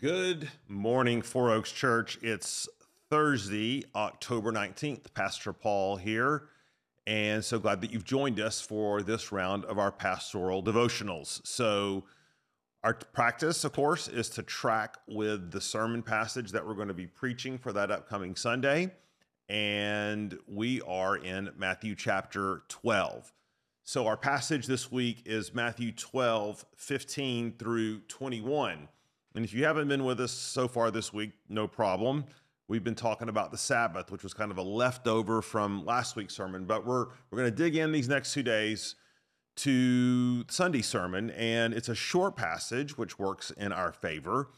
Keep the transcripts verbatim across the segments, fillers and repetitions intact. Good morning, Four Oaks Church. It's Thursday, October nineteenth. Pastor Paul here, and so glad that you've joined us for this round of our pastoral devotionals. So our practice, of course, is to track with the sermon passage that we're going to be preaching for that upcoming Sunday, and we are in Matthew chapter twelve. So our passage this week is Matthew twelve, fifteen through twenty-one. And if you haven't been with us so far this week, no problem. We've been talking about the Sabbath, which was kind of a leftover from last week's sermon, but we're we're going to dig in these next two days to Sunday's sermon, and it's a short passage, which works in our favor.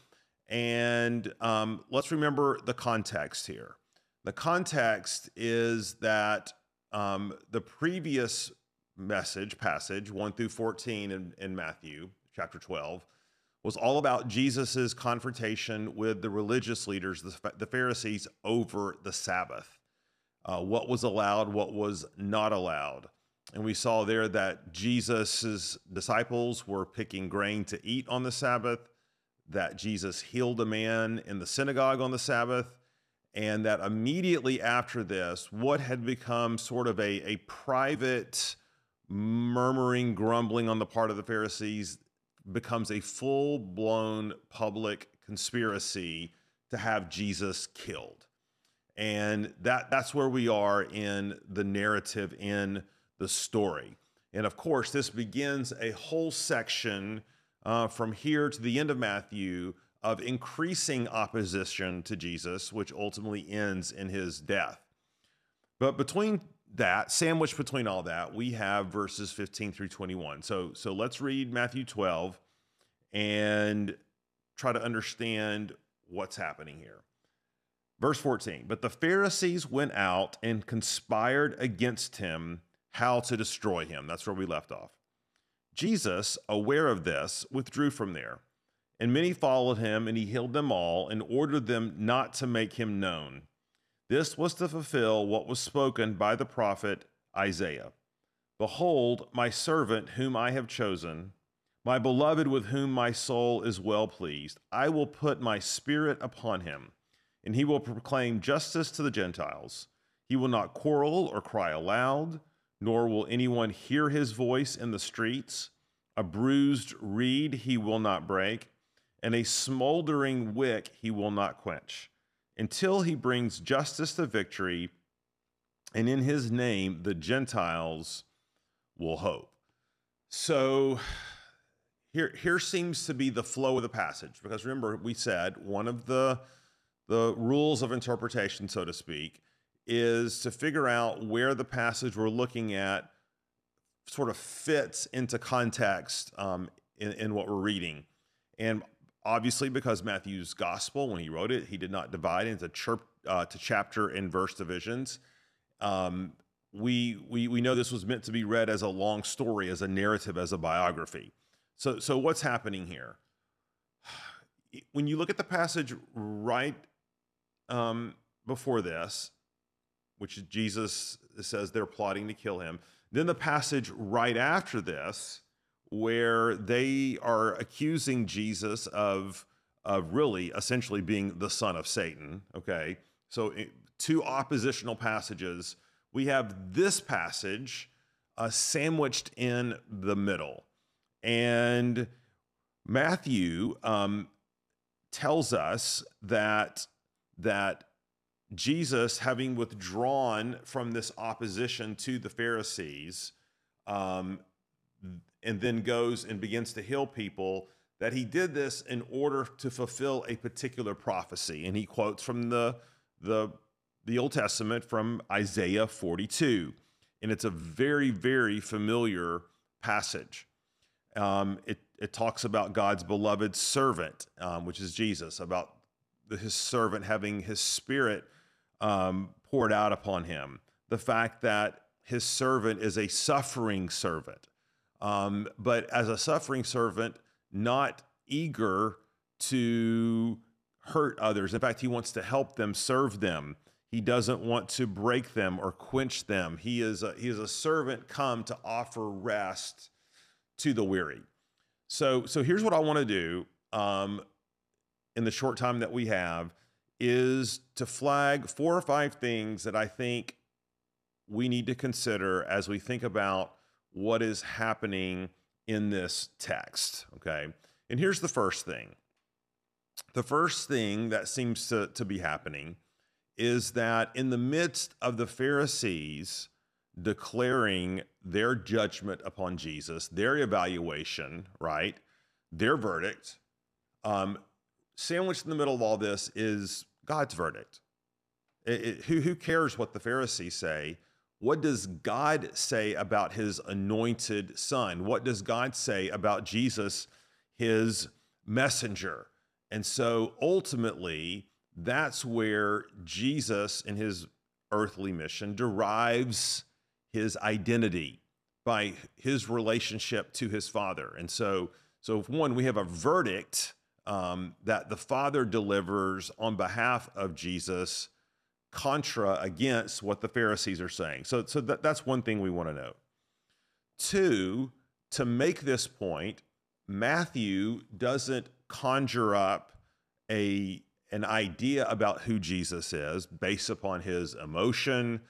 And um, let's remember the context here. The context is that um, the previous message, passage one through fourteen in, in Matthew chapter twelve, was all about Jesus's confrontation with the religious leaders, the, the Pharisees, over the Sabbath. Uh, what was allowed, what was not allowed. And we saw there that Jesus's disciples were picking grain to eat on the Sabbath, that Jesus healed a man in the synagogue on the Sabbath, and that immediately after this, what had become sort of a, a private murmuring, grumbling on the part of the Pharisees becomes a full-blown public conspiracy to have Jesus killed. And that that's where we are in the narrative, in the story. And of course, this begins a whole section uh, from here to the end of Matthew of increasing opposition to Jesus, which ultimately ends in his death. But between that, sandwiched between all that, we have verses fifteen through twenty-one. So, so let's read Matthew twelve and try to understand what's happening here. Verse fourteen, but the Pharisees went out and conspired against him how to destroy him. That's where we left off. Jesus, aware of this, withdrew from there, and many followed him, and he healed them all and ordered them not to make him known. This was to fulfill what was spoken by the prophet Isaiah. Behold, my servant whom I have chosen, my beloved with whom my soul is well pleased. I will put my spirit upon him, and he will proclaim justice to the Gentiles. He will not quarrel or cry aloud, nor will anyone hear his voice in the streets. A bruised reed he will not break, and a smoldering wick he will not quench, until he brings justice to victory, and in his name the Gentiles will hope. So here, here seems to be the flow of the passage, because remember we said one of the, the rules of interpretation, so to speak, is to figure out where the passage we're looking at sort of fits into context um, in, in what we're reading. And obviously, because Matthew's gospel, when he wrote it, he did not divide into chirp, uh, to chapter and verse divisions. Um, we, we, we know this was meant to be read as a long story, as a narrative, as a biography. So, so what's happening here? When you look at the passage right um, before this, which Jesus says they're plotting to kill him, then the passage right after this, where they are accusing Jesus of, of really essentially being the son of Satan, okay? So two oppositional passages. We have this passage uh, sandwiched in the middle. And Matthew um, tells us that, that Jesus, having withdrawn from this opposition to the Pharisees, um, and then goes and begins to heal people, that he did this in order to fulfill a particular prophecy. And he quotes from the, the, the Old Testament, from Isaiah forty-two. And it's a very, very familiar passage. Um, it, it talks about God's beloved servant, um, which is Jesus, about the, his servant having his spirit um, poured out upon him. The fact that his servant is a suffering servant. Um, but as a suffering servant, not eager to hurt others. In fact, he wants to help them, serve them. He doesn't want to break them or quench them. He is a, he is a servant come to offer rest to the weary. So, so here's what I want to do. Um, in the short time that we have is to flag four or five things that I think we need to consider as we think about what is happening in this text, okay? And here's the first thing. The first thing that seems to, to be happening is that in the midst of the Pharisees declaring their judgment upon Jesus, their evaluation, right, their verdict, um, sandwiched in the middle of all this is God's verdict. It, it, who, who cares what the Pharisees say? What does God say about his anointed son? What does God say about Jesus, his messenger? And so ultimately, that's where Jesus in his earthly mission derives his identity, by his relationship to his father. And so, so if one, we have a verdict um, that the father delivers on behalf of Jesus, contra against what the Pharisees are saying. So, so that, that's one thing we want to know. Two, to make this point, Matthew doesn't conjure up a an idea about who Jesus is based upon his emotion,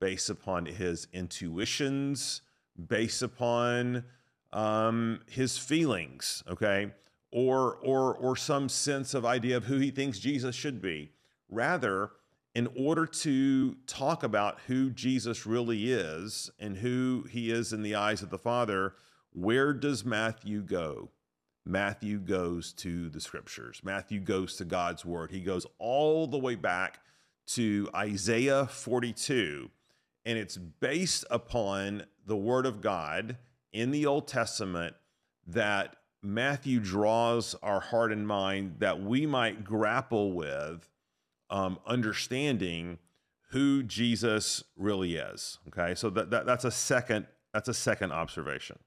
based upon his intuitions, based upon um, his feelings, okay, or or or some sense of idea of who he thinks Jesus should be. Rather, in order to talk about who Jesus really is and who he is in the eyes of the Father, where does Matthew go? Matthew goes to the scriptures. Matthew goes to God's word. He goes all the way back to Isaiah forty-two, and it's based upon the word of God in the Old Testament that Matthew draws our heart and mind that we might grapple with Um, understanding who Jesus really is. Okay, so that, that that's a second that's a second observation.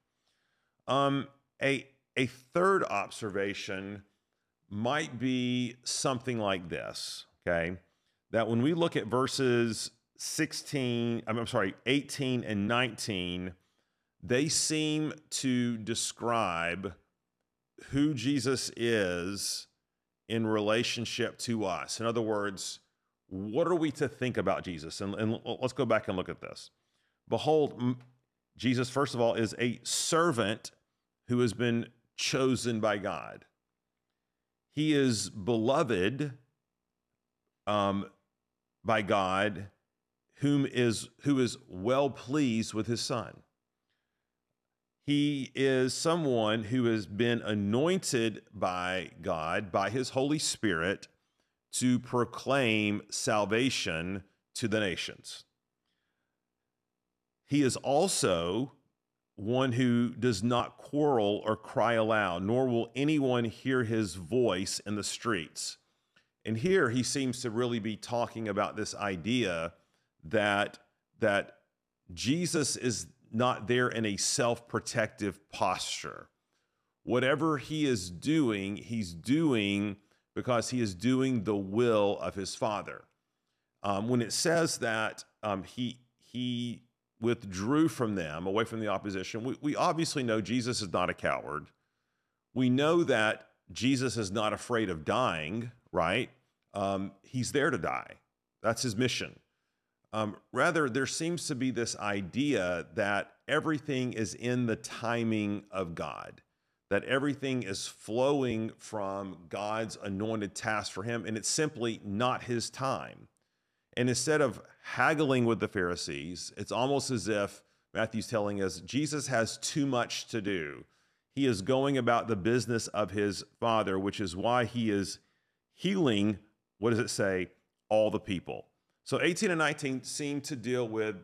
Um, a a third observation might be something like this. Okay, that when we look at verses sixteen, I'm sorry, eighteen and nineteen, they seem to describe who Jesus is in relationship to us. In other words, what are we to think about Jesus? And, and let's go back and look at this. Behold, Jesus, first of all, is a servant who has been chosen by God. He is beloved um, by God, whom is, who is well pleased with his son. He is someone who has been anointed by God, by his Holy Spirit, to proclaim salvation to the nations. He is also one who does not quarrel or cry aloud, nor will anyone hear his voice in the streets. And here he seems to really be talking about this idea that, that Jesus is not there in a self-protective posture. Whatever he is doing, he's doing because he is doing the will of his father. Um, when it says that um, he, he withdrew from them, away from the opposition, we, we obviously know Jesus is not a coward. We know that Jesus is not afraid of dying, right? Um, he's there to die. That's his mission. Um, rather, there seems to be this idea that everything is in the timing of God, that everything is flowing from God's anointed task for him, and it's simply not his time. And instead of haggling with the Pharisees, it's almost as if Matthew's telling us Jesus has too much to do. He is going about the business of his father, which is why he is healing, what does it say, all the people. So eighteen and nineteen seem to deal with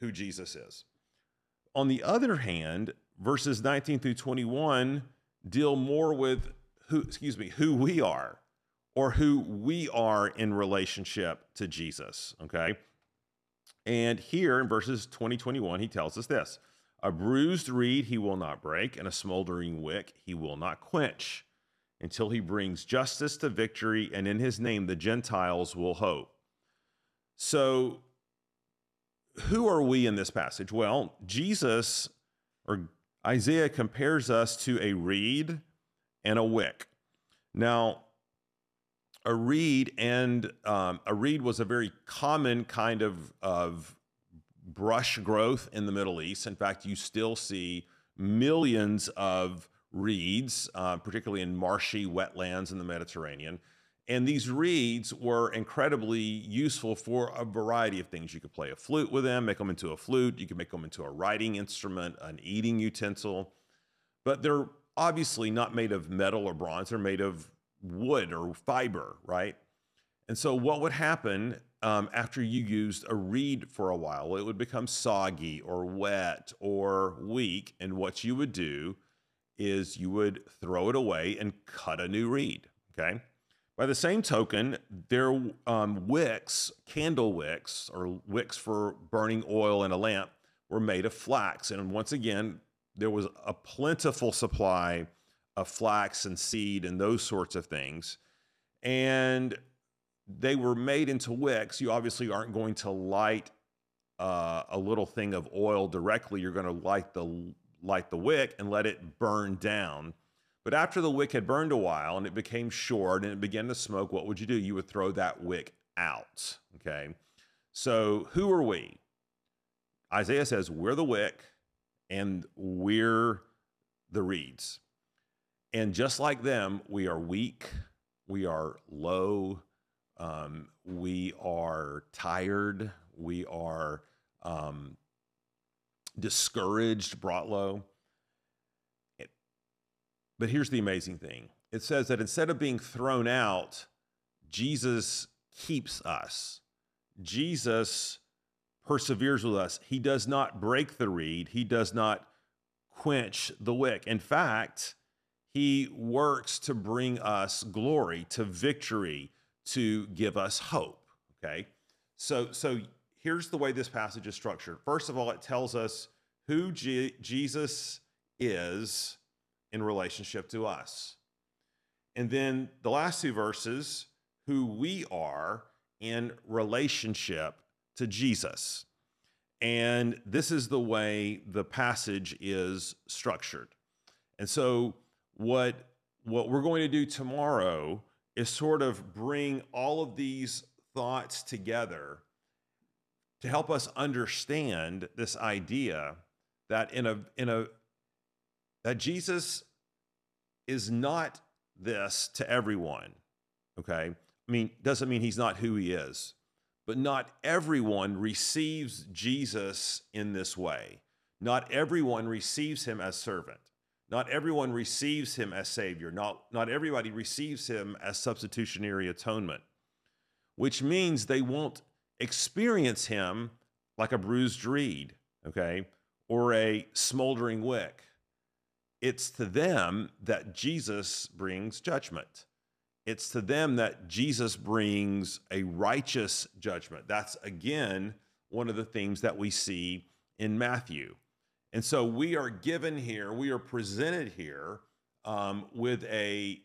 who Jesus is. On the other hand, verses nineteen through twenty-one deal more with who, excuse me, who we are, or who we are in relationship to Jesus, okay? And here in verses twenty, twenty-one, he tells us this: a bruised reed he will not break, and a smoldering wick he will not quench, until he brings justice to victory, and in his name the Gentiles will hope. So who are we in this passage? Well, Jesus, or Isaiah, compares us to a reed and a wick. Now, a reed, and um, a reed was a very common kind of, of brush growth in the Middle East. In fact, you still see millions of reeds, uh, particularly in marshy wetlands in the Mediterranean. And these reeds were incredibly useful for a variety of things. You could play a flute with them, make them into a flute. You could make them into a writing instrument, an eating utensil. But they're obviously not made of metal or bronze. They're made of wood or fiber, right? And so what would happen um, after you used a reed for a while? It would become soggy or wet or weak. And what you would do is you would throw it away and cut a new reed, okay? By the same token, their um, wicks, candle wicks, or wicks for burning oil in a lamp, were made of flax. And once again, there was a plentiful supply of flax and seed and those sorts of things. And they were made into wicks. You obviously aren't going to light uh, a little thing of oil directly. You're going to light the, light the wick and let it burn down. But after the wick had burned a while and it became short and it began to smoke, what would you do? You would throw that wick out, okay? So who are we? Isaiah says, we're the wick and we're the reeds. And just like them, we are weak, we are low, um, we are tired, we are um, discouraged, brought low. But here's the amazing thing. It says that instead of being thrown out, Jesus keeps us. Jesus perseveres with us. He does not break the reed. He does not quench the wick. In fact, he works to bring us glory, to victory, to give us hope, okay? So, so here's the way this passage is structured. First of all, it tells us who Je- Jesus is in relationship to us. And then the last two verses, who we are in relationship to Jesus. And this is the way the passage is structured. And so what, what we're going to do tomorrow is sort of bring all of these thoughts together to help us understand this idea that in a, in a, that Jesus is not this to everyone, okay? I mean, doesn't mean he's not who he is, but not everyone receives Jesus in this way. Not everyone receives him as servant. Not everyone receives him as savior. Not, not everybody receives him as substitutionary atonement, which means they won't experience him like a bruised reed, okay, or a smoldering wick. It's to them that Jesus brings judgment. It's to them that Jesus brings a righteous judgment. That's, again, one of the themes that we see in Matthew. And so we are given here, we are presented here um, with a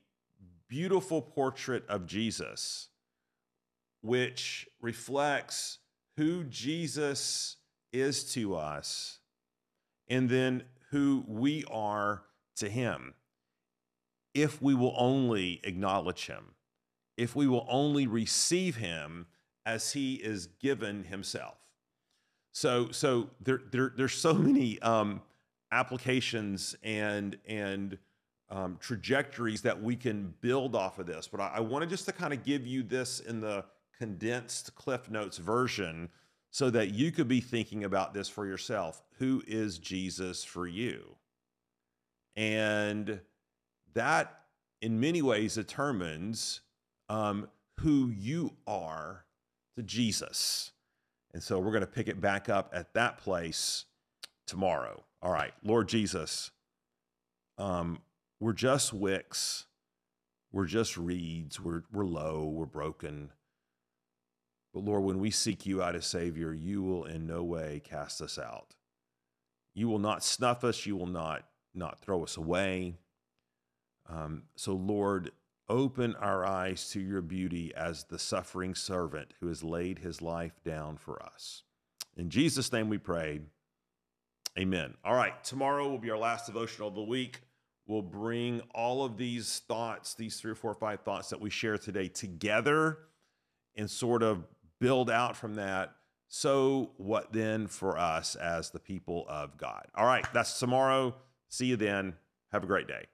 beautiful portrait of Jesus, which reflects who Jesus is to us, and then who we are to him, if we will only acknowledge him, if we will only receive him as he is given himself. So, so there, there, there's so many um, applications and, and um, trajectories that we can build off of this, but I, I wanted just to kind of give you this in the condensed Cliff Notes version so that you could be thinking about this for yourself. Who is Jesus for you? And that, in many ways, determines um, who you are to Jesus. And so we're going to pick it back up at that place tomorrow. All right, Lord Jesus, um, we're just wicks. We're just reeds. We're, we're low. We're broken. But Lord, when we seek you out as Savior, you will in no way cast us out. You will not snuff us. You will not, not throw us away. Um, so Lord, open our eyes to your beauty as the suffering servant who has laid his life down for us. In Jesus' name we pray, amen. All right, tomorrow will be our last devotional of the week. will bring all of these thoughts, these three or four or five thoughts that we share today together and sort of build out from that. So what then for us as the people of God? All right, that's tomorrow. See you then. Have a great day.